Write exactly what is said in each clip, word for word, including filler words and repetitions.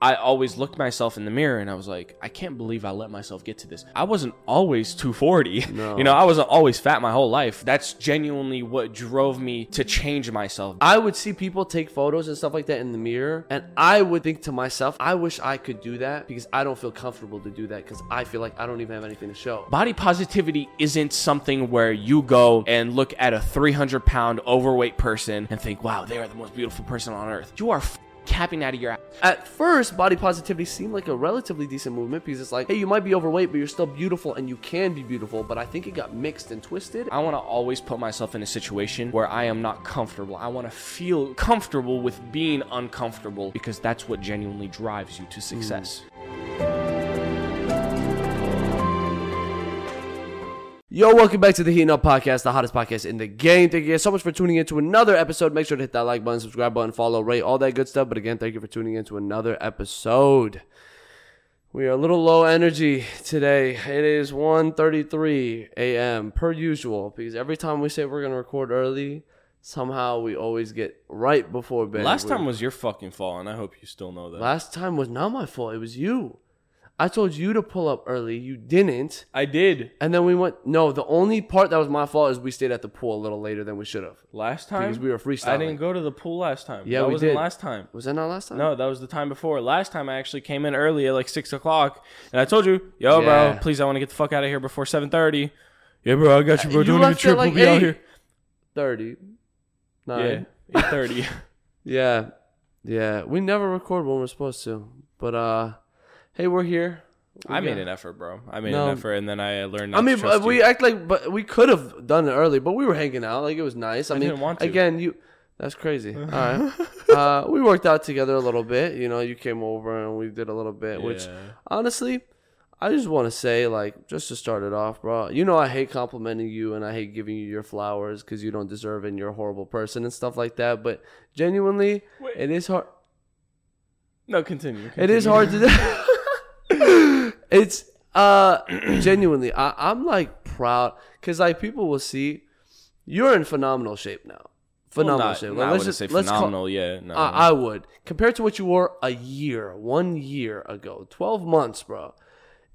I always looked myself in the mirror and I was like, I can't believe I let myself get to this. I wasn't always two forty. No. You know, I wasn't always fat my whole life. That's genuinely what drove me to change myself. I would see people take photos and stuff like that in the mirror, and I would think to myself, I wish I could do that, because I don't feel comfortable to do that, because I feel like I don't even have anything to show. Body positivity isn't something where you go and look at a three hundred pound overweight person and think, wow, they are the most beautiful person on earth. You are f- capping out of your ass. At first, body positivity seemed like a relatively decent movement, because it's like, hey, you might be overweight, but you're still beautiful and you can be beautiful. But I think it got mixed and twisted. I want to always put myself in a situation where I am not comfortable. I want to feel comfortable with being uncomfortable, because that's what genuinely drives you to success. Mm. Yo, welcome back to the Heating Up Podcast, the hottest podcast in the game. Thank you guys so much for tuning in to another episode. Make sure to hit that like button, subscribe button, follow, rate, all that good stuff. But again, thank you for tuning in to another episode. We are a little low energy today. It is one thirty-three a m per usual, because every time we say we're going to record early, somehow we always get right before bed. Last time was your fucking fault, and I hope you still know that. Last time was not my fault. It was you. I told you to pull up early. You didn't. I did. And then we went. No, the only part that was my fault is we stayed at the pool a little later than we should have. Last time? Because we were freestyling. I didn't go to the pool last time. Yeah, that we wasn't did. last time. Was that not last time? No, that was the time before. Last time I actually came in early at like six o'clock. And I told you, yo, yeah. bro, please, I want to get the fuck out of here before seven thirty. Yeah, bro, I got you, bro. You Don't even trip. Like we'll be out here. thirty. nine. Yeah, eight thirty. Yeah. Yeah. We never record when we're supposed to. But, uh... hey, we're here. We I made it. an effort, bro. I made no. an effort, and then I learned not I mean, to trust we you. act like but we could have done it early, but we were hanging out. Like, it was nice. I, I mean, didn't want to. Again, you... That's crazy. All right. Uh, we worked out together a little bit. You know, you came over, and we did a little bit, yeah. which, honestly, I just want to say, like, just to start it off, bro, you know I hate complimenting you, and I hate giving you your flowers because you don't deserve it, and you're a horrible person and stuff like that, but genuinely, Wait. it is hard. No, continue. continue. It is hard to do. It's uh genuinely I, I'm like proud, because like people will see you're in phenomenal shape now. Phenomenal well, not, shape. Like, I let's just say let's phenomenal. Call, yeah, no, I, no. I would compared to what you were a year, one year ago, twelve months, bro.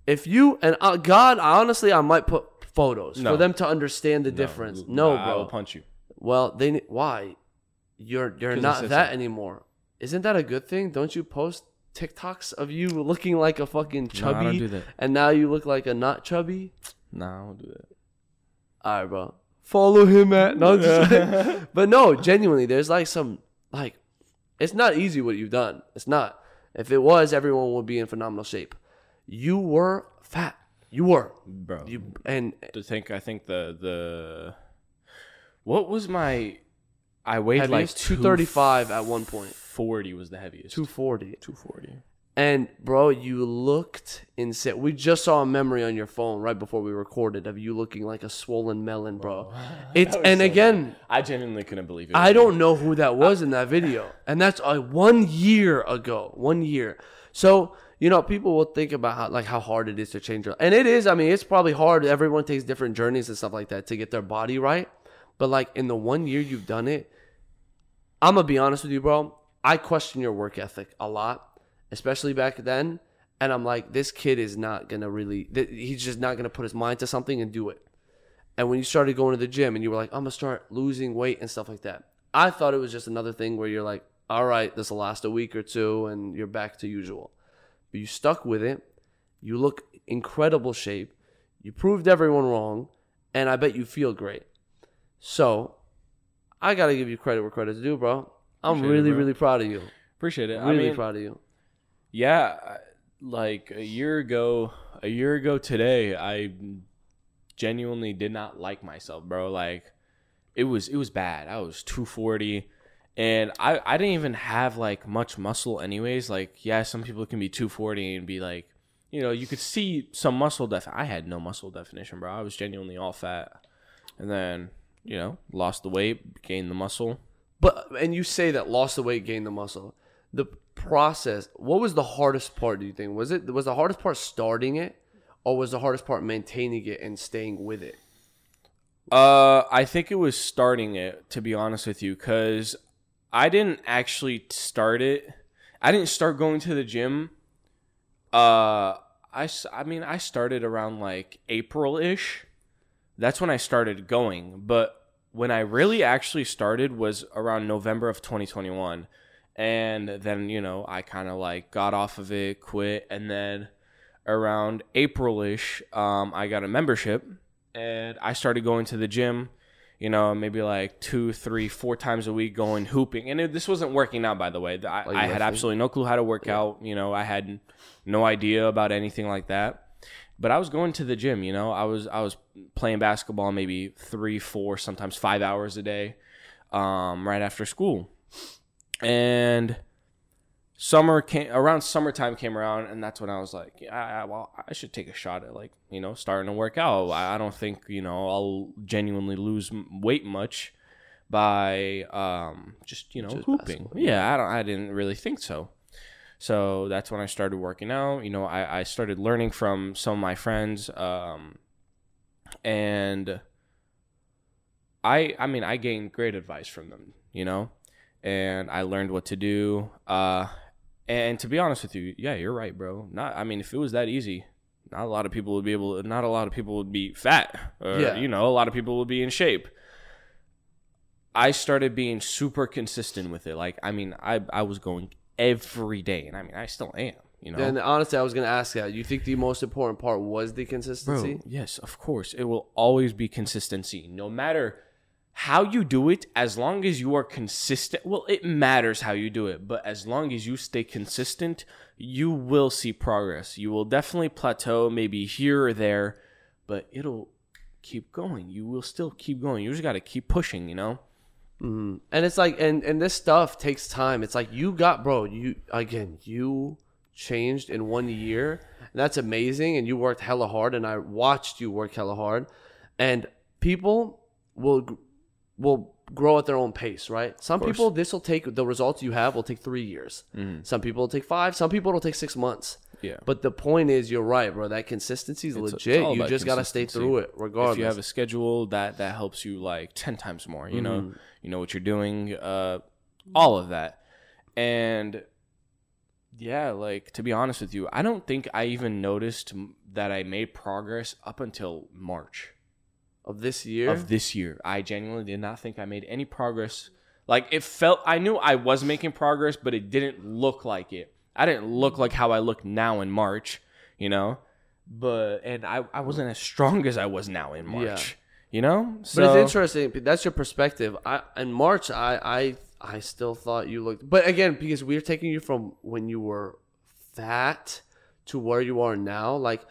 If you and uh, God, honestly, I might put photos no. for them to understand the no. difference. No, nah, bro, I will punch you. Well, they why you're you're not that so. anymore. Isn't that a good thing? Don't you post TikToks of you looking like a fucking chubby? No, I don't do that. And now you look like a not chubby? No, I don't do that. All right, bro. Follow him at... No, just but no, genuinely, there's like some... like, it's not easy what you've done. It's not. If it was, everyone would be in phenomenal shape. You were fat. You were. Bro. You, and... I think, I think the... the what was my... I weighed heaviest? like... two thirty-five at one point. forty was the heaviest. two forty. two forty. And, bro, you looked insane. We just saw a memory on your phone right before we recorded of you looking like a swollen melon, bro. bro. It's And, so again... Bad. I genuinely couldn't believe it. I don't know who that was I, in that video. And that's uh, one year ago. One year. So... you know, people will think about how, like, how hard it is to change your... and it is. I mean, it's probably hard. Everyone takes different journeys and stuff like that to get their body right. But, like, in the one year you've done it, I'm going to be honest with you, bro. I question your work ethic a lot, especially back then. And I'm like, this kid is not going to really... Th- he's just not going to put his mind to something and do it. And when you started going to the gym and you were like, I'm going to start losing weight and stuff like that, I thought it was just another thing where you're like, all right, this will last a week or two and you're back to usual. But you stuck with it. You look incredible shape. You proved everyone wrong. And I bet you feel great. So, I got to give you credit where credit's due, bro. I'm Appreciate really, it, bro. really proud of you. Appreciate it. Really I mean, proud of you. Yeah. Like a year ago, a year ago today, I genuinely did not like myself, bro. Like it was, it was bad. I was two forty. And I, I didn't even have, like, much muscle anyways. Like, yeah, some people can be two forty and be, like, you know, you could see some muscle def. I had no muscle definition, bro. I was genuinely all fat. And then, you know, lost the weight, gained the muscle. But and you say that lost the weight, gained the muscle. The process, what was the hardest part, do you think? Was it was the hardest part starting it, or was the hardest part maintaining it and staying with it? Uh, I think it was starting it, to be honest with you, because... I didn't actually start it. I didn't start going to the gym. Uh, I, I mean, I started around like April-ish. That's when I started going. But when I really actually started was around November of twenty twenty-one. And then, you know, I kind of like got off of it, quit. And then around April-ish, um, I got a membership and I started going to the gym, you know, maybe like two, three, four times a week going hooping. And it, this wasn't working out, by the way. I, like I had absolutely no clue how to work yeah. out. You know, I had no idea about anything like that. But I was going to the gym, you know, I was I was playing basketball maybe three, four, sometimes five hours a day um, right after school. And summer came around, summertime came around, and that's when I was like, I, I, well, I should take a shot at like, you know, starting to work out. I, I don't think, you know, I'll genuinely lose weight much by um, just, you know, just hooping. Yeah, I don't, I didn't really think so. So that's when I started working out. You know, I, I started learning from some of my friends. Um, and I I mean, I gained great advice from them, you know, and I learned what to do. Uh, and to be honest with you, yeah, you're right, bro. Not I mean, if it was that easy, not a lot of people would be able to, not a lot of people would be fat. Or, yeah. You know, a lot of people would be in shape. I started being super consistent with it. Like, I mean, I, I was going every day, and I mean I still am, you know. And honestly, I was gonna ask that. You think the most important part was the consistency? Bro, yes, of course. It will always be consistency. No matter how you do it, as long as you are consistent. Well, it matters how you do it, but as long as you stay consistent, you will see progress. You will definitely plateau maybe here or there, but it'll keep going. You will still keep going. You just gotta keep pushing, you know. Mm-hmm. And it's like, and, and this stuff takes time. It's like you got, bro, you, again, you changed in one year. And that's amazing. And you worked hella hard. And I watched you work hella hard. And people will, will grow at their own pace, right? Some people, this will take, the results you have will take three years. Mm-hmm. Some people will take five. Some people will take six months. Yeah. But the point is, you're right, bro. That consistency is legit. You just got to stay through it regardless. If you have a schedule, that, that helps you like ten times more, you mm-hmm. know, you know what you're doing, uh, all of that. And yeah, like to be honest with you, I don't think I even noticed that I made progress up until March of this year. Of this year. I genuinely did not think I made any progress. Like it felt, I knew I was making progress, but it didn't look like it. I didn't look like how I look now in March, you know, but and I, I wasn't as strong as I was now in March, yeah. you know. So, but it's interesting. That's your perspective. I in March, I, I I still thought you looked, but again, because we're taking you from when you were fat to where you are now. Like,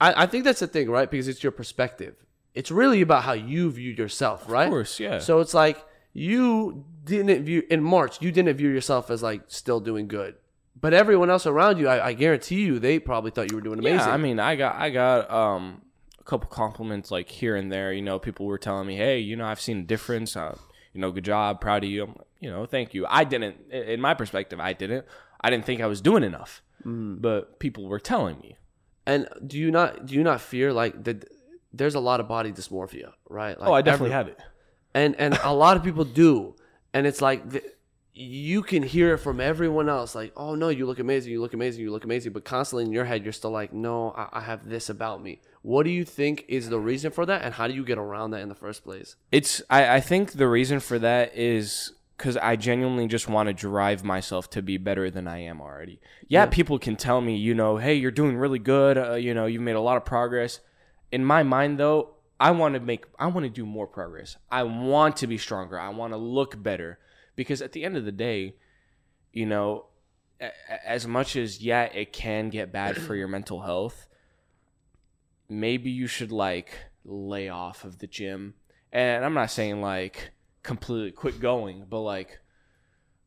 I, I think that's the thing, right? Because it's your perspective. It's really about how you view yourself, right? Of course, yeah. So it's like you didn't view in March. You didn't view yourself as like still doing good. But everyone else around you, I, I guarantee you, they probably thought you were doing amazing. Yeah, I mean, I got I got um, a couple compliments like here and there. You know, people were telling me, "Hey, you know, I've seen a difference. Uh, you know, good job, proud of you. I'm, you know, thank you." I didn't, in my perspective, I didn't. I didn't think I was doing enough, mm. but people were telling me. And do you not do you not fear like that? There's a lot of body dysmorphia, right? Like, oh, I definitely every, have it, and and a lot of people do, and it's like. The, you can hear it from everyone else. Like, oh, no, you look amazing. You look amazing. You look amazing. But constantly in your head, you're still like, no, I, I have this about me. What do you think is the reason for that? And how do you get around that in the first place? It's I, I think the reason for that is because I genuinely just want to drive myself to be better than I am already. Yeah, yeah. People can tell me, you know, hey, you're doing really good. Uh, you know, you've made a lot of progress. In my mind, though, I want to make I want to do more progress. I want to be stronger. I want to look better. Because at the end of the day, you know, as much as, yeah, it can get bad for your mental health, maybe you should, like, lay off of the gym. And I'm not saying, like, completely quit going, but, like,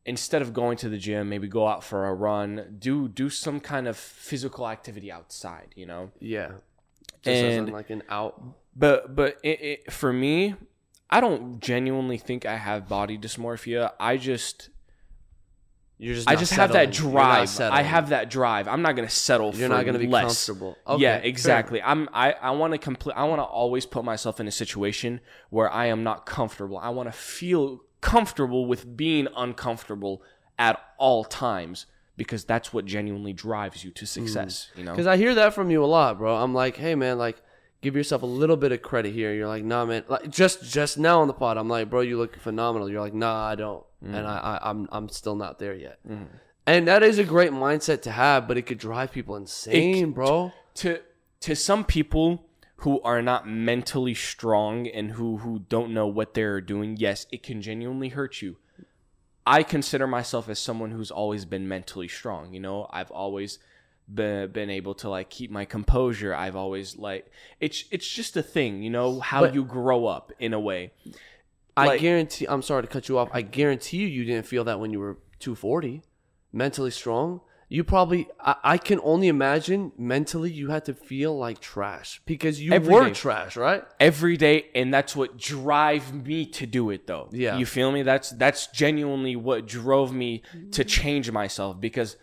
instead of going to the gym, maybe go out for a run, do do some kind of physical activity outside, you know? Yeah. Just and, as like, an out. But, but it, it, for me... I don't genuinely think I have body dysmorphia. I just, You're just I just settling. have that drive. I have that drive. I'm not gonna settle. You're for not gonna be less. comfortable. Okay, yeah, exactly. Fair. I'm. I. I want to complete. I want to always put myself in a situation where I am not comfortable. I want to feel comfortable with being uncomfortable at all times. because that's what genuinely drives you to success. Mm. You know, because I hear that from you a lot, bro. I'm like, hey, man, like, give yourself a little bit of credit here. You're like, nah, man. Like, just just now on the pod, I'm like, bro, you look phenomenal. You're like, nah, I don't, mm. and I, I I'm I'm still not there yet. Mm. And that is a great mindset to have, but it could drive people insane, it, bro. To to some people who are not mentally strong and who who don't know what they're doing, yes, it can genuinely hurt you. I consider myself as someone who's always been mentally strong. You know, I've always been able to like keep my composure. I've always like it's it's just a thing, you know, how but you grow up in a way. I like, guarantee I'm sorry to cut you off. I guarantee you you didn't feel that when you were two forty, mentally strong. You probably I, I can only imagine mentally you had to feel like trash because you every were day. trash, right? Every day, and that's what drive me to do it though. Yeah. You feel me? That's that's genuinely what drove me to change myself, because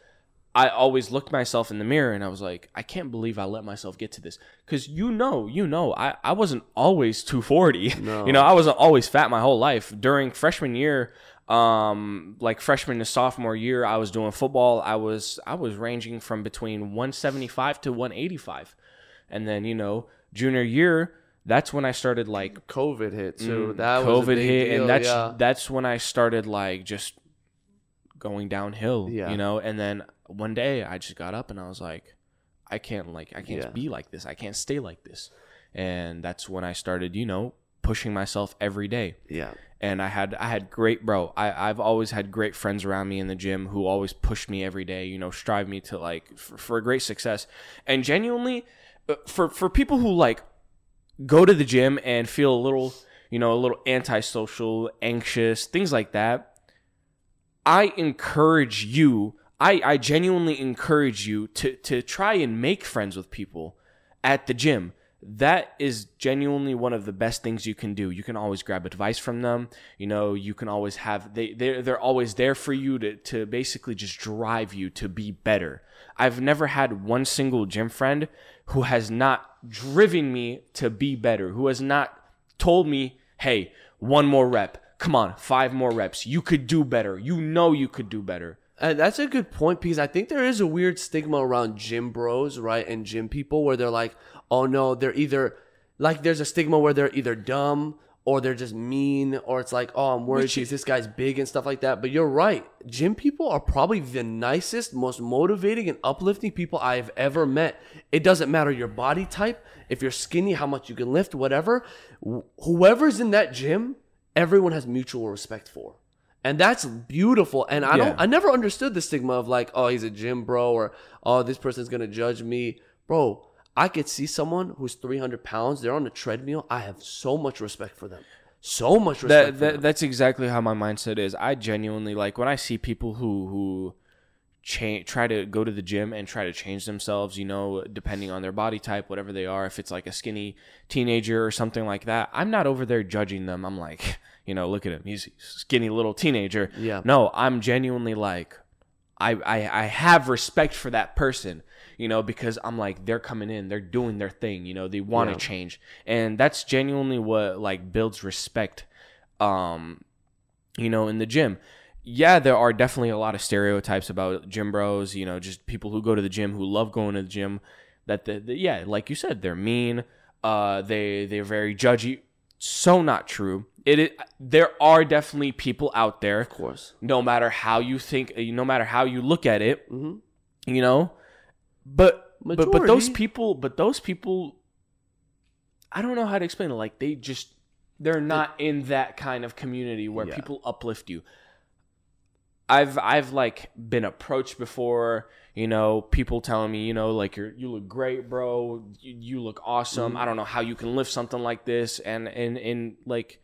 I always looked myself in the mirror and I was like, I can't believe I let myself get to this. Because you know, you know, I, I wasn't always two forty. No. You know, I wasn't always fat my whole life. During freshman year, um, like freshman to sophomore year, I was doing football. I was I was ranging from between one seventy-five to one eighty-five. And then, you know, junior year, that's when I started like... COVID hit too. Mm, that was COVID a big hit. Deal, and that's, yeah. that's when I started like just going downhill, yeah. you know, and then... One day I just got up and I was like, I can't like, I can't yeah. be like this. I can't stay like this. And that's when I started, you know, pushing myself every day. Yeah. And I had, I had great, bro. I, I've always had great friends around me in the gym who always pushed me every day, you know, strive me to like for, for great success. And genuinely for, for people who like go to the gym and feel a little, you know, a little antisocial, anxious, things like that. I encourage you I, I genuinely encourage you to, to try and make friends with people at the gym. That is genuinely one of the best things you can do. You can always grab advice from them. You know, you can always have, they, they're, they're always there for you to, to basically just drive you to be better. I've never had one single gym friend who has not driven me to be better, who has not told me, hey, one more rep. Come on, five more reps. You could do better. You know you could do better. Uh, that's a good point, because I think there is a weird stigma around gym bros, right, and gym people where they're like, oh, no, they're either – like there's a stigma where they're either dumb or they're just mean, or it's like, oh, I'm worried because this guy's big and stuff like that. But you're right. Gym people are probably the nicest, most motivating and uplifting people I've ever met. It doesn't matter your body type, if you're skinny, how much you can lift, whatever. Wh- whoever's in that gym, everyone has mutual respect for. And that's beautiful. And I don't. Yeah. I never understood the stigma of like, oh, he's a gym bro, or oh, this person's gonna judge me, bro. I could see someone who's three hundred pounds. They're on a treadmill. I have so much respect for them. So much respect. That, for that, them. That's exactly how my mindset is. I genuinely like when I see people who who change, try to go to the gym and try to change themselves. You know, depending on their body type, whatever they are. If it's like a skinny teenager or something like that, I'm not over there judging them. I'm like. You know, look at him. He's a skinny little teenager. Yeah. No, I'm genuinely like, I, I, I have respect for that person, you know, because I'm like, they're coming in, they're doing their thing, you know, they want to yeah. change. And that's genuinely what like builds respect, um, you know, in the gym. Yeah, there are definitely a lot of stereotypes about gym bros, you know, just people who go to the gym, who love going to the gym, that, the, the, yeah, like you said, they're mean, uh, they, they're very judgy. So not true. It is, there are definitely people out there, of course. No matter how you think, no matter how you look at it, mm-hmm. you know. But, but but those people, but those people, I don't know how to explain it. Like they just, they're not in that kind of community where yeah. people uplift you. I've I've like been approached before, you know, people telling me, you know, like you you look great, bro. You, you look awesome. Mm-hmm. I don't know how you can lift something like this, and and and like.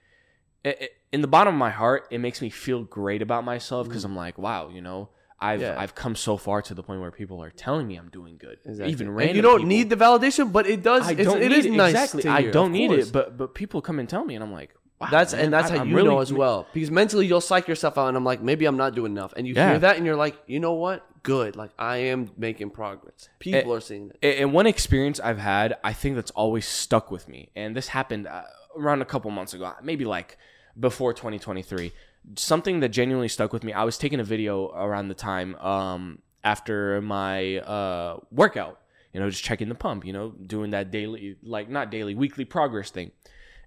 In the bottom of my heart, it makes me feel great about myself because I'm like, wow, you know, I've yeah. I've come so far to the point where people are telling me I'm doing good. Exactly. Even random. And you don't people, need the validation, but it does. I it's, don't it need is it. Nice. Exactly. To I hear, don't need course. It, but but people come and tell me, and I'm like, wow. That's man, and that's I, how I'm you really, know as well, because mentally you'll psych yourself out, and I'm like, maybe I'm not doing enough, and you yeah. hear that, and you're like, you know what? Good. Like I am making progress. People and, are seeing it. And one experience I've had, I think that's always stuck with me, and this happened. Uh, around a couple months ago, maybe like before twenty twenty-three, something that genuinely stuck with me. I was taking a video around the time um, after my uh, workout, you know, just checking the pump, you know, doing that daily, like not daily, weekly progress thing.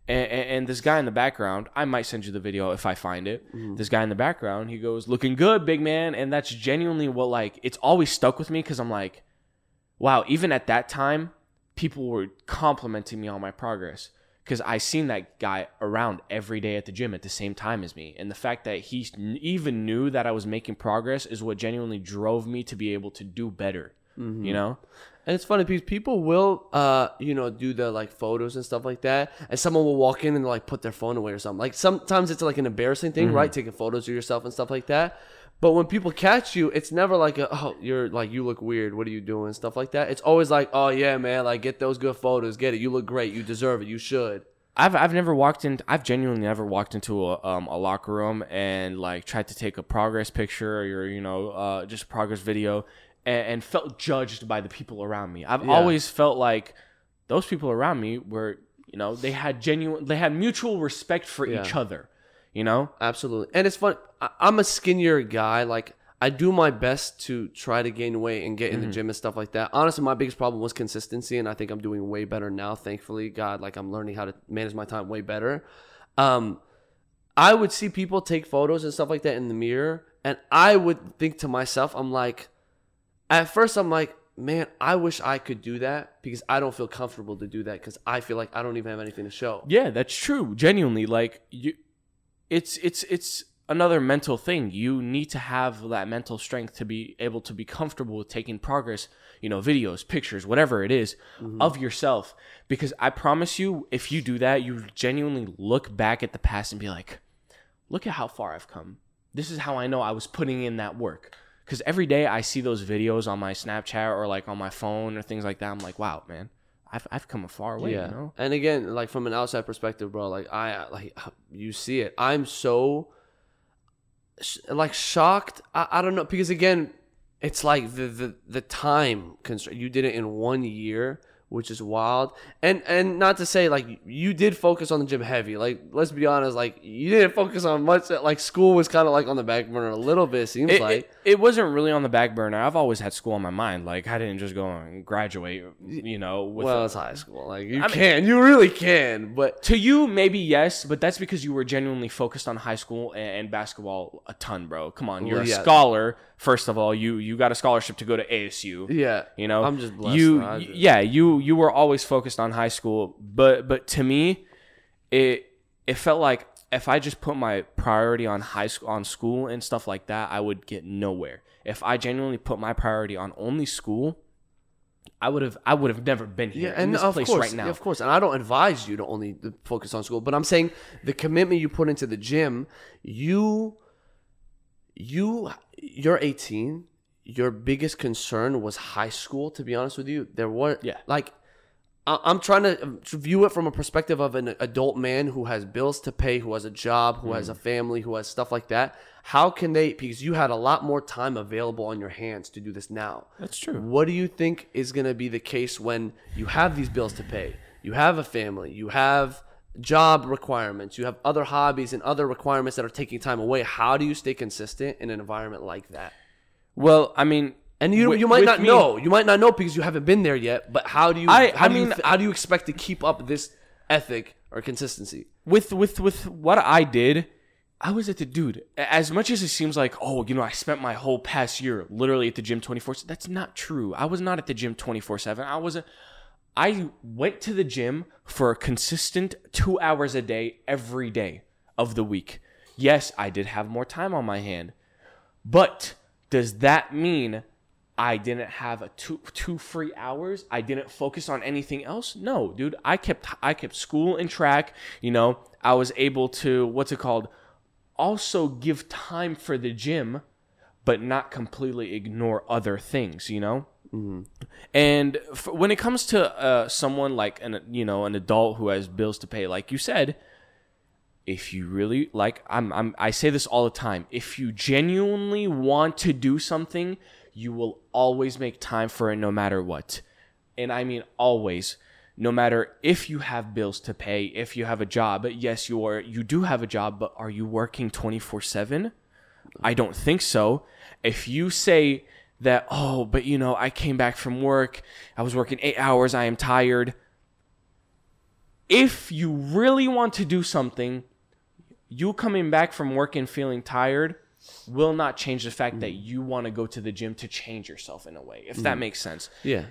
And, and this guy in the background, I might send you the video if I find it. Mm. This guy in the background, he goes, "Looking good, big man." And that's genuinely what, like, it's always stuck with me, because I'm like, wow, even at that time, people were complimenting me on my progress, because I seen that guy around every day at the gym at the same time as me. And the fact that he even knew that I was making progress is what genuinely drove me to be able to do better, mm-hmm. you know? And it's funny because people will, uh, you know, do the, like, photos and stuff like that. And someone will walk in and, like, put their phone away or something. Like, sometimes it's, like, an embarrassing thing, mm-hmm. right? Taking photos of yourself and stuff like that. But when people catch you, it's never like, a, oh, you're like, you look weird. What are you doing? Stuff like that. It's always like, oh, yeah, man, like, get those good photos. Get it. You look great. You deserve it. You should. I've I've never walked in. I've genuinely never walked into a um a locker room and, like, tried to take a progress picture or, you know, uh just a progress video. And felt judged by the people around me. I've yeah. always felt like those people around me were, you know, they had genuine, they had mutual respect for yeah. each other, you know? Absolutely. And it's fun. I'm a skinnier guy. Like, I do my best to try to gain weight and get in mm-hmm. the gym and stuff like that. Honestly, my biggest problem was consistency. And I think I'm doing way better now. Thankfully, God, like, I'm learning how to manage my time way better. Um, I would see people take photos and stuff like that in the mirror. And I would think to myself, I'm like, at first, I'm like, man, I wish I could do that, because I don't feel comfortable to do that, because I feel like I don't even have anything to show. Yeah, that's true. Genuinely, like, you, it's it's it's another mental thing. You need to have that mental strength to be able to be comfortable with taking progress, you know, videos, pictures, whatever it is, mm-hmm. of yourself. Because I promise you, if you do that, you genuinely look back at the past and be like, look at how far I've come. This is how I know I was putting in that work. Because every day I see those videos on my Snapchat or, like, on my phone or things like that. I'm like, wow, man, I've I've come a far way, yeah. you know? And again, like, from an outside perspective, bro, like, I, like, you see it. I'm so, like, shocked. I, I don't know. Because, again, it's like the, the, the time constraint. You did it in one year, which is wild. And, and not to say, like, you did focus on the gym heavy. Like, let's be honest, like, you didn't focus on much. Like, school was kind of, like, on the back burner a little bit, it seems it, like. It, it wasn't really on the back burner. I've always had school on my mind. Like, I didn't just go and graduate, you know. With well, a, it's high school. Like, you I can. Mean, you really can. But to you, maybe yes, but that's because you were genuinely focused on high school and, and basketball a ton, bro. Come on. You're well, yeah. a scholar. First of all, you you got a scholarship to go to A S U. Yeah. You know? I'm just blessed. You, no, just... Yeah, you... You were always focused on high school, but but to me, it it felt like if I just put my priority on high school, on school and stuff like that, I would get nowhere. If I genuinely put my priority on only school, I would have I would have never been here yeah, in this place course, right now. Yeah, of course, and I don't advise you to only focus on school, but I'm saying the commitment you put into the gym, you you you're eighteen. Your biggest concern was high school, to be honest with you. There were, yeah. like, I'm trying to view it from a perspective of an adult man who has bills to pay, who has a job, who mm. has a family, who has stuff like that. How can they, because you had a lot more time available on your hands to do this now. That's true. What do you think is going to be the case when you have these bills to pay? You have a family, you have job requirements, you have other hobbies and other requirements that are taking time away. How do you stay consistent in an environment like that? Well, I mean, and you with, you might not me, know, you might not know because you haven't been there yet. But how do you? I, how I do mean, you, how do you expect to keep up this ethic or consistency? With with with what I did, I was at the dude. As much as it seems like, oh, you know, I spent my whole past year literally at the gym twenty four. That's not true. I was not at the gym twenty four seven. I wasn't. I went to the gym for a consistent two hours a day every day of the week. Yes, I did have more time on my hand, but. Does that mean I didn't have a two two free hours? I didn't focus on anything else? No, dude. I kept I kept school and track. You know, I was able to, what's it called, also give time for the gym, but not completely ignore other things, you know? Mm-hmm. And for, when it comes to uh, someone like, an you know, an adult who has bills to pay, like you said, if you really, like, I'm, I'm, I say this all the time. If you genuinely want to do something, you will always make time for it no matter what. And I mean always. No matter if you have bills to pay, if you have a job. Yes, you are. You do have a job, but are you working twenty-four seven? I don't think so. If you say that, oh, but you know, I came back from work. I was working eight hours. I am tired. If you really want to do something, you coming back from work and feeling tired will not change the fact mm. that you want to go to the gym to change yourself in a way, if mm. that makes sense. Yeah.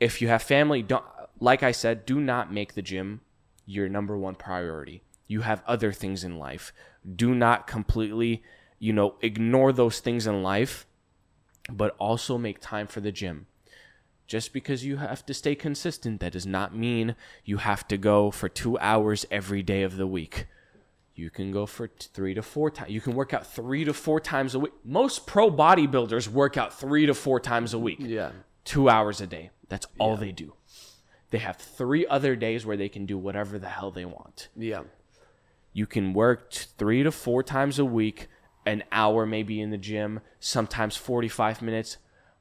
If you have family, don't, like I said, do not make the gym your number one priority. You have other things in life. Do not completely, you know, ignore those things in life, but also make time for the gym. Just because you have to stay consistent, that does not mean you have to go for two hours every day of the week. You can go for three to four times. You can work out three to four times a week. Most pro bodybuilders work out three to four times a week. Yeah. Two hours a day. That's all yeah. they do. They have three other days where they can do whatever the hell they want. Yeah. You can work three to four times a week, an hour maybe in the gym, sometimes forty-five minutes.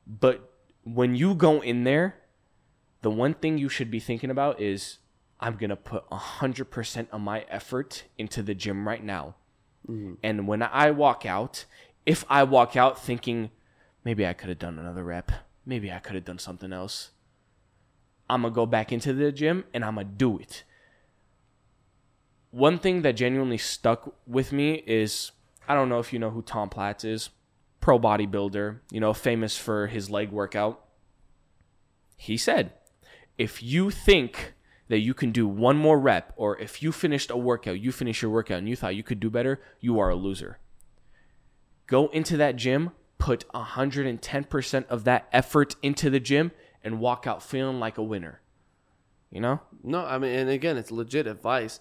But when you go in there, the one thing you should be thinking about is, I'm going to put one hundred percent of my effort into the gym right now. Mm-hmm. And when I walk out, if I walk out thinking, maybe I could have done another rep, maybe I could have done something else, I'm going to go back into the gym and I'm going to do it. One thing that genuinely stuck with me is, I don't know if you know who Tom Platz is, pro bodybuilder, you know, famous for his leg workout. He said, if you think that you can do one more rep, or if you finished a workout, you finish your workout and you thought you could do better, you are a loser. Go into that gym, put one hundred ten percent of that effort into the gym, and walk out feeling like a winner. You know? No, I mean, and again, it's legit advice.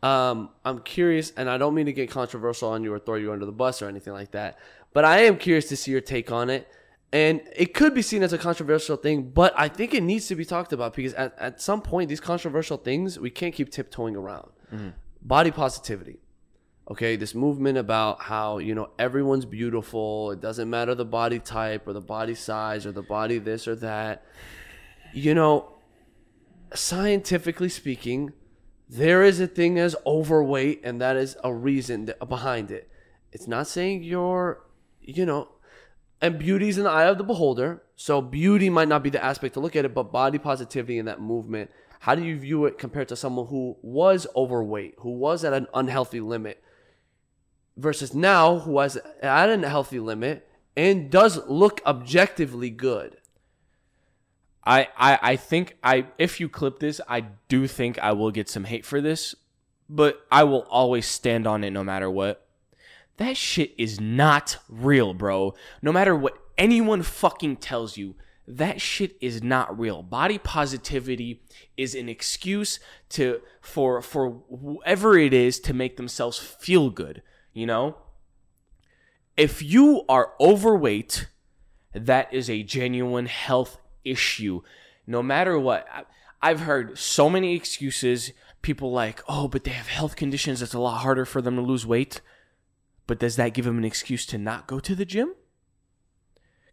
Um, I'm curious, and I don't mean to get controversial on you or throw you under the bus or anything like that, but I am curious to see your take on it. And it could be seen as a controversial thing, but I think it needs to be talked about, because at, at some point, these controversial things, we can't keep tiptoeing around. Mm-hmm. Body positivity. Okay, this movement about how, you know, everyone's beautiful. It doesn't matter the body type or the body size or the body this or that. You know, scientifically speaking, there is a thing as overweight, and that is a reason that, behind it. It's not saying you're, you know... And beauty is in the eye of the beholder. So beauty might not be the aspect to look at it, but body positivity in that movement. How do you view it compared to someone who was overweight, who was at an unhealthy limit, versus now who was at an healthy limit and does look objectively good? I, I, I think I if you clip this, I do think I will get some hate for this, but I will always stand on it no matter what. That shit is not real, bro. No matter what anyone fucking tells you, that shit is not real. Body positivity is an excuse to for for whoever it is to make themselves feel good, you know? If you are overweight, that is a genuine health issue. No matter what. I've heard so many excuses. People like, oh, but they have health conditions. It's a lot harder for them to lose weight. But does that give him an excuse to not go to the gym?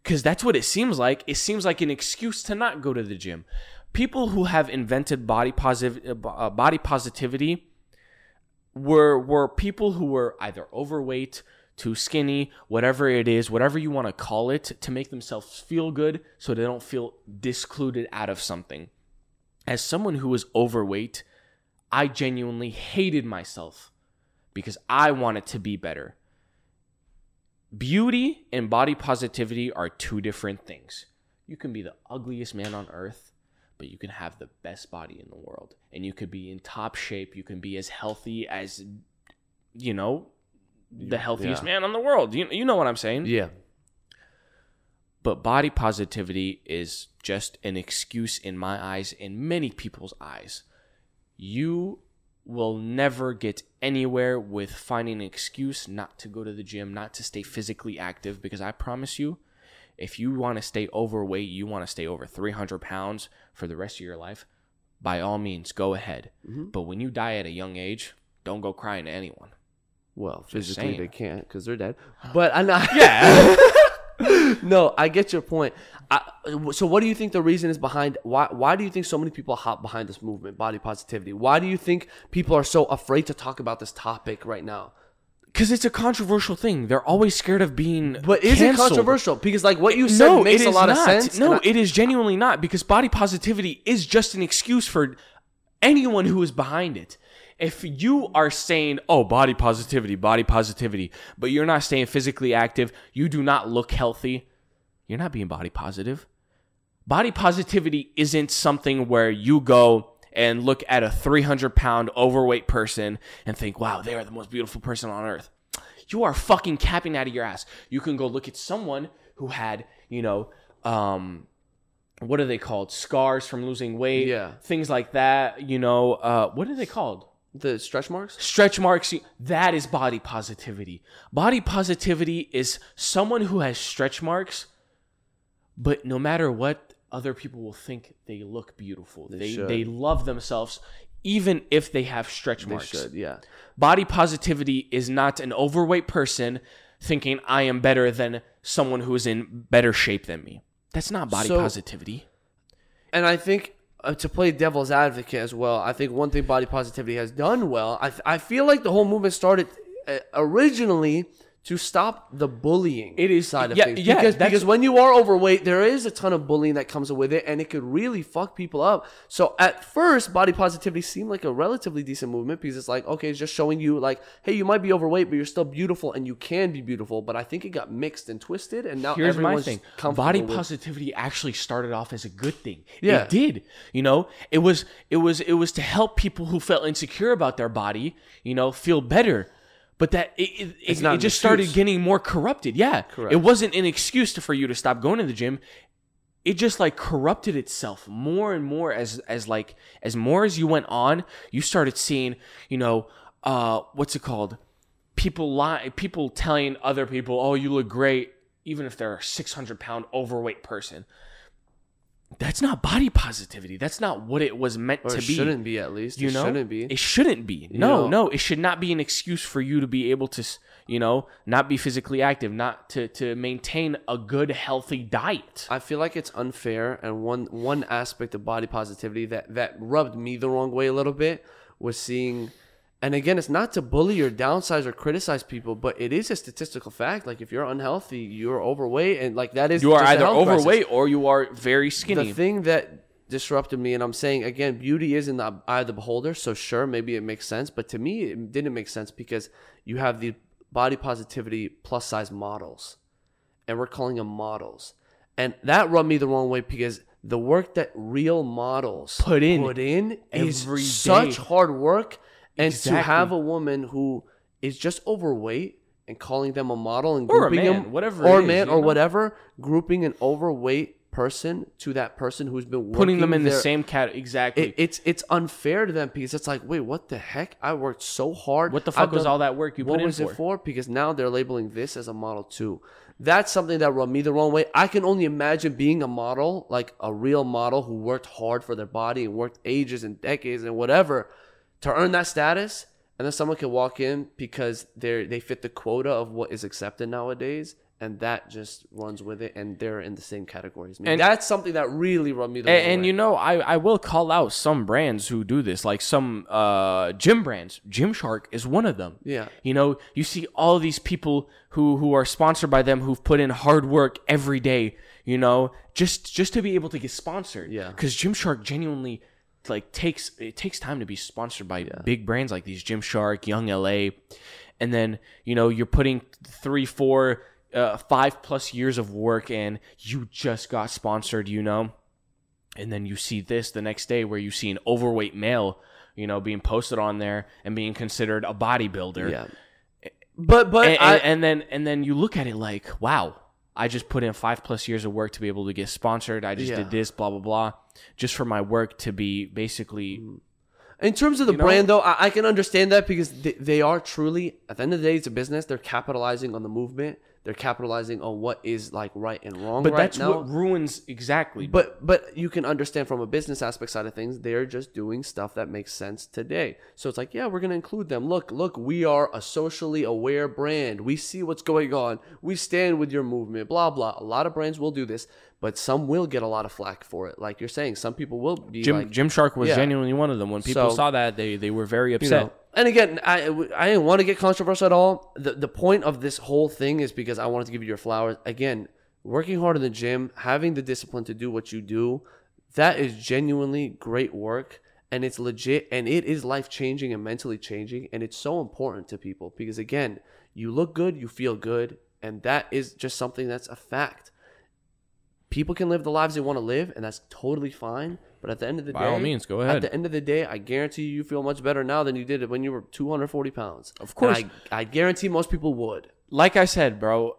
Because that's what it seems like. It seems like an excuse to not go to the gym. People who have invented body positive, uh, body positivity were were people who were either overweight, too skinny, whatever it is, whatever you want to call it, to make themselves feel good so they don't feel discluded out of something. As someone who was overweight, I genuinely hated myself because I wanted to be better. Beauty and body positivity are two different things. You can be the ugliest man on earth, but you can have the best body in the world. And you could be in top shape. You can be as healthy as, you know, the healthiest yeah. man in the world. You, you know what I'm saying? Yeah. But body positivity is just an excuse in my eyes, in many people's eyes. You will never get anywhere with finding an excuse not to go to the gym, not to stay physically active, because I promise you, if you want to stay overweight, you want to stay over three hundred pounds for the rest of your life, by all means, go ahead. Mm-hmm. But when you die at a young age, don't go crying to anyone. Well, physically they can't because they're dead. But I'm not. Yeah. No, I get your point. I, so what do you think the reason is behind, why Why do you think so many people hop behind this movement, body positivity? Why do you think people are so afraid to talk about this topic right now? Because it's a controversial thing. They're always scared of being But is canceled. It controversial? Because like what you said no, makes a lot not. of sense. No, I, it is genuinely not. Because body positivity is just an excuse for anyone who is behind it. If you are saying, oh, body positivity, body positivity, but you're not staying physically active, you do not look healthy, you're not being body positive. Body positivity isn't something where you go and look at a three hundred pound overweight person and think, wow, they are the most beautiful person on earth. You are fucking capping out of your ass. You can go look at someone who had, you know, um, what are they called? Scars from losing weight. Yeah. Things like that. You know, uh, what are they called? The stretch marks? Stretch marks. That is body positivity. Body positivity is someone who has stretch marks, but no matter what, other people will think they look beautiful. They they, they love themselves even if they have stretch marks. They should, yeah. Body positivity is not an overweight person thinking I am better than someone who is in better shape than me. That's not body so, positivity. And I think... Uh, to play devil's advocate as well, I think one thing body positivity has done well, I, th- I feel like the whole movement started uh, originally to stop the bullying it is, side of yeah, things. Yeah, because, because when you are overweight, there is a ton of bullying that comes with it, and it could really fuck people up. So at first, body positivity seemed like a relatively decent movement because it's like, okay, it's just showing you like, hey, you might be overweight, but you're still beautiful, and you can be beautiful. But I think it got mixed and twisted, and now Here's everyone's comfortable Here's my thing. Body positivity with. actually started off as a good thing. Yeah. It did. You know, it was, it was, it was to help people who felt insecure about their body, you know, feel better. But that it, it, it, it just started getting more corrupted. Yeah. Correct. It wasn't an excuse to, for you to stop going to the gym. It just like corrupted itself more and more as as like as more as you went on, you started seeing, you know, uh, what's it called? People lie, people telling other people, oh, you look great, even if they're a six hundred pound overweight person. That's not body positivity. That's not what it was meant or to be. It shouldn't be, at least. You it know? shouldn't be. It shouldn't be. No, yeah. no. It should not be an excuse for you to be able to, you know, not be physically active, not to, to maintain a good, healthy diet. I feel like it's unfair. And one one aspect of body positivity that, that rubbed me the wrong way a little bit was seeing... And again, it's not to bully or downsize or criticize people, but it is a statistical fact. Like if you're unhealthy, you're overweight, and like that is you are either overweight crisis. or you are very skinny. The thing that disrupted me, and I'm saying again, beauty is in the eye of the beholder. So sure, maybe it makes sense, but to me, it didn't make sense because you have the body positivity plus size models, and we're calling them models, and that rubbed me the wrong way because. The work that real models put in, put in is every day. Such hard work. And exactly. to have a woman who is just overweight and calling them a model and grouping them, or a man, them, whatever or, is, man, or whatever, grouping an overweight person to that person who's been working putting them in their, the same category. Exactly, it, it's it's unfair to them because it's like, wait, what the heck? I worked so hard. What the fuck I've was done, all that work you put in for? What was it for? Because now they're labeling this as a model too. That's something that rubbed me the wrong way. I can only imagine being a model, like a real model who worked hard for their body and worked ages and decades and whatever. To earn that status, and then someone can walk in because they they fit the quota of what is accepted nowadays, and that just runs with it, and they're in the same categories. I mean, and that's something that really rubbed me the wrong way. And you know, I, I will call out some brands who do this, like some uh, gym brands. Gymshark is one of them. Yeah. You know, you see all these people who who are sponsored by them who've put in hard work every day. You know, just just to be able to get sponsored. Yeah. Because Gymshark genuinely. Like takes it takes time to be sponsored by yeah. big brands like these Gymshark, Young L A, and then you know you're putting three, four, uh, five plus years of work in. You just got sponsored, you know, and then you see this the next day where you see an overweight male, you know, being posted on there and being considered a bodybuilder. Yeah, but but and, I, and, and then and then you look at it like, wow, I just put in five plus years of work to be able to get sponsored. I just yeah. did this, blah blah blah. Just for my work to be basically... In terms of the brand, know? though, I, I can understand that because they, they are truly... At the end of the day, it's a business. They're capitalizing on the movement. They're capitalizing on what is like right and wrong but right that's now. What ruins... Exactly. But but you can understand from a business aspect side of things, they're just doing stuff that makes sense today. So it's like, yeah, we're going to include them. Look, look, we are a socially aware brand. We see what's going on. We stand with your movement, blah, blah. A lot of brands will do this. But some will get a lot of flack for it. Like you're saying, some people will be Gym, like... Gymshark was yeah. genuinely one of them. When people so, saw that, they, they were very upset. You know, And again, I, I didn't want to get controversial at all. The, the point of this whole thing is because I wanted to give you your flowers. Again, working hard in the gym, having the discipline to do what you do, that is genuinely great work. And it's legit, and it is life-changing and mentally changing, and it's so important to people because, again, you look good, you feel good, and that is just something that's a fact. People can live the lives they want to live, and that's totally fine, but at the end of the day... By all means, go ahead. At the end of the day, I guarantee you you feel much better now than you did when you were two hundred forty pounds. Of course. I, I guarantee most people would. Like I said, bro...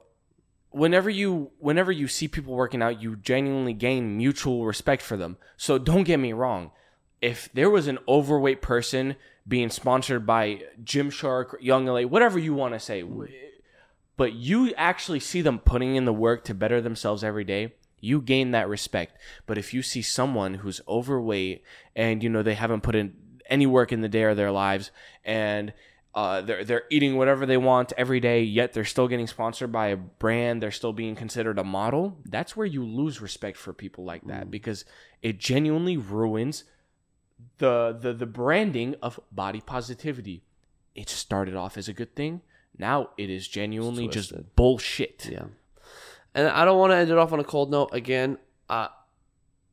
Whenever you whenever you see people working out, you genuinely gain mutual respect for them. So don't get me wrong. If there was an overweight person being sponsored by Gymshark, Young L A, whatever you want to say, but you actually see them putting in the work to better themselves every day, you gain that respect. But if you see someone who's overweight and, you know, they haven't put in any work in the day or their lives and... Uh, they're, they're eating whatever they want every day, yet they're still getting sponsored by a brand. They're still being considered a model. That's where you lose respect for people like that, because it genuinely ruins the, the, the branding of body positivity. It started off as a good thing. Now it is genuinely just bullshit. Yeah. And I don't want to end it off on a cold note. Again, uh,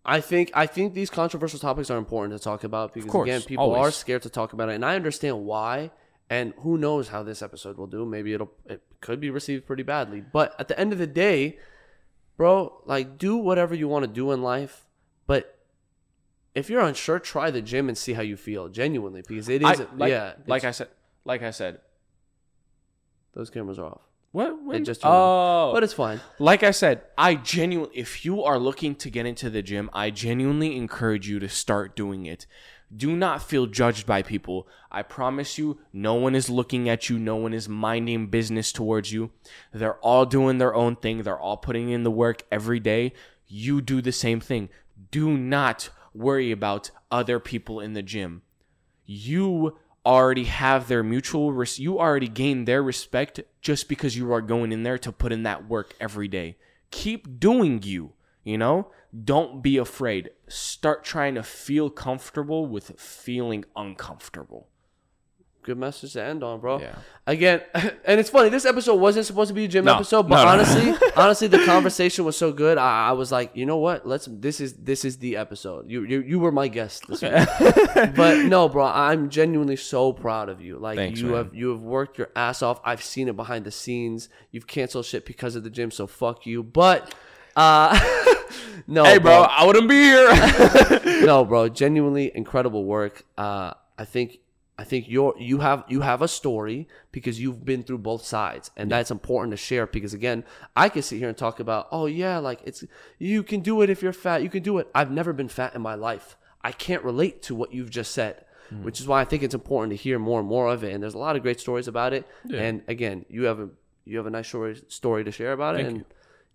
I think I think these controversial topics are important to talk about because, again, people always are scared to talk about it. And I understand why. And who knows how this episode will do. Maybe it'll it could be received pretty badly. But at the end of the day, bro, like, do whatever you want to do in life. But if you're unsure, try the gym and see how you feel, genuinely, because it is. I, like, yeah, like I said, like I said, those cameras are off. What? When, it just oh, off. But it's fine. Like I said, I genuinely, if you are looking to get into the gym, I genuinely encourage you to start doing it. Do not feel judged by people. I promise you, no one is looking at you. No one is minding business towards you. They're all doing their own thing. They're all putting in the work every day. You do the same thing. Do not worry about other people in the gym. You already have their mutual res- you already gain their respect just because you are going in there to put in that work every day. Keep doing you, you know? Don't be afraid. Start trying to feel comfortable with feeling uncomfortable. Good message to end on, bro. Yeah. Again, and it's funny. This episode wasn't supposed to be a gym no. episode, but no, no, honestly, no. honestly, the conversation was so good. I, I was like, you know what? Let's. This is this is the episode. You you, you were my guest this okay. week. But no, bro, I'm genuinely so proud of you. Like, Thanks, you man. have you have worked your ass off. I've seen it behind the scenes. You've canceled shit because of the gym, so fuck you. But. Uh, no, hey, bro, bro, I wouldn't be here. No, bro, genuinely incredible work. Uh, I think, I think you're you have you have a story because you've been through both sides, and yeah. that's important to share. Because again, I can sit here and talk about, oh yeah, like it's you can do it if you're fat, you can do it. I've never been fat in my life. I can't relate to what you've just said, mm. which is why I think it's important to hear more and more of it. And there's a lot of great stories about it. Yeah. And again, you have a you have a nice story story to share about it. Thank and you.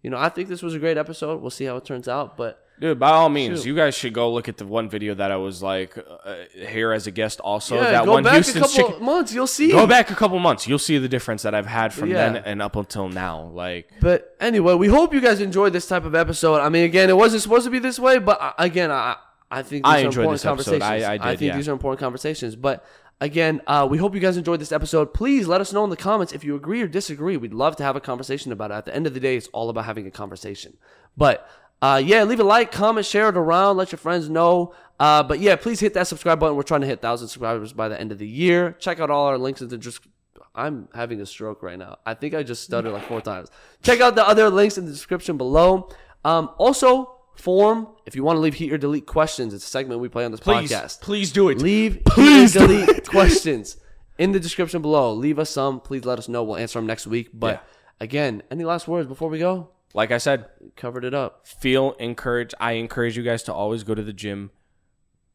You know, I think this was a great episode. We'll see how it turns out. But dude, by all means, shoot. you guys should go look at the one video that I was like uh, here as a guest. Also, yeah, that go one back Houston's a couple chicken, months, you'll see. Go back a couple months, you'll see the difference that I've had from yeah. then and up until now. Like, but anyway, we hope you guys enjoyed this type of episode. I mean, again, it wasn't supposed to be this way, but I, again, I I think these I are important this conversations. I, I, did, I think yeah. these are important conversations, but. Again, uh, we hope you guys enjoyed this episode. Please let us know in the comments if you agree or disagree. We'd love to have a conversation about it. At the end of the day, it's all about having a conversation. But, uh, yeah, leave a like, comment, share it around. Let your friends know. Uh, but, yeah, please hit that subscribe button. We're trying to hit one thousand subscribers by the end of the year. Check out all our links in the description. I'm having a stroke right now. I think I just stuttered like four times. Check out the other links in the description below. Um, also... Form, if you want to leave Heat or Delete questions, it's a segment we play on this please, podcast. Please do it. Leave please Heat or Delete it. questions in the description below. Leave us some. Please let us know. We'll answer them next week. But yeah. again, any last words before we go? Like I said, covered it up. Feel encouraged. I encourage you guys to always go to the gym.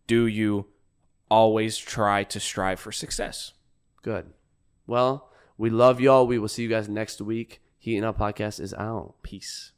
Do you always try to strive for success? Good. Well, we love y'all. We will see you guys next week. Heating Up Podcast is out. Peace.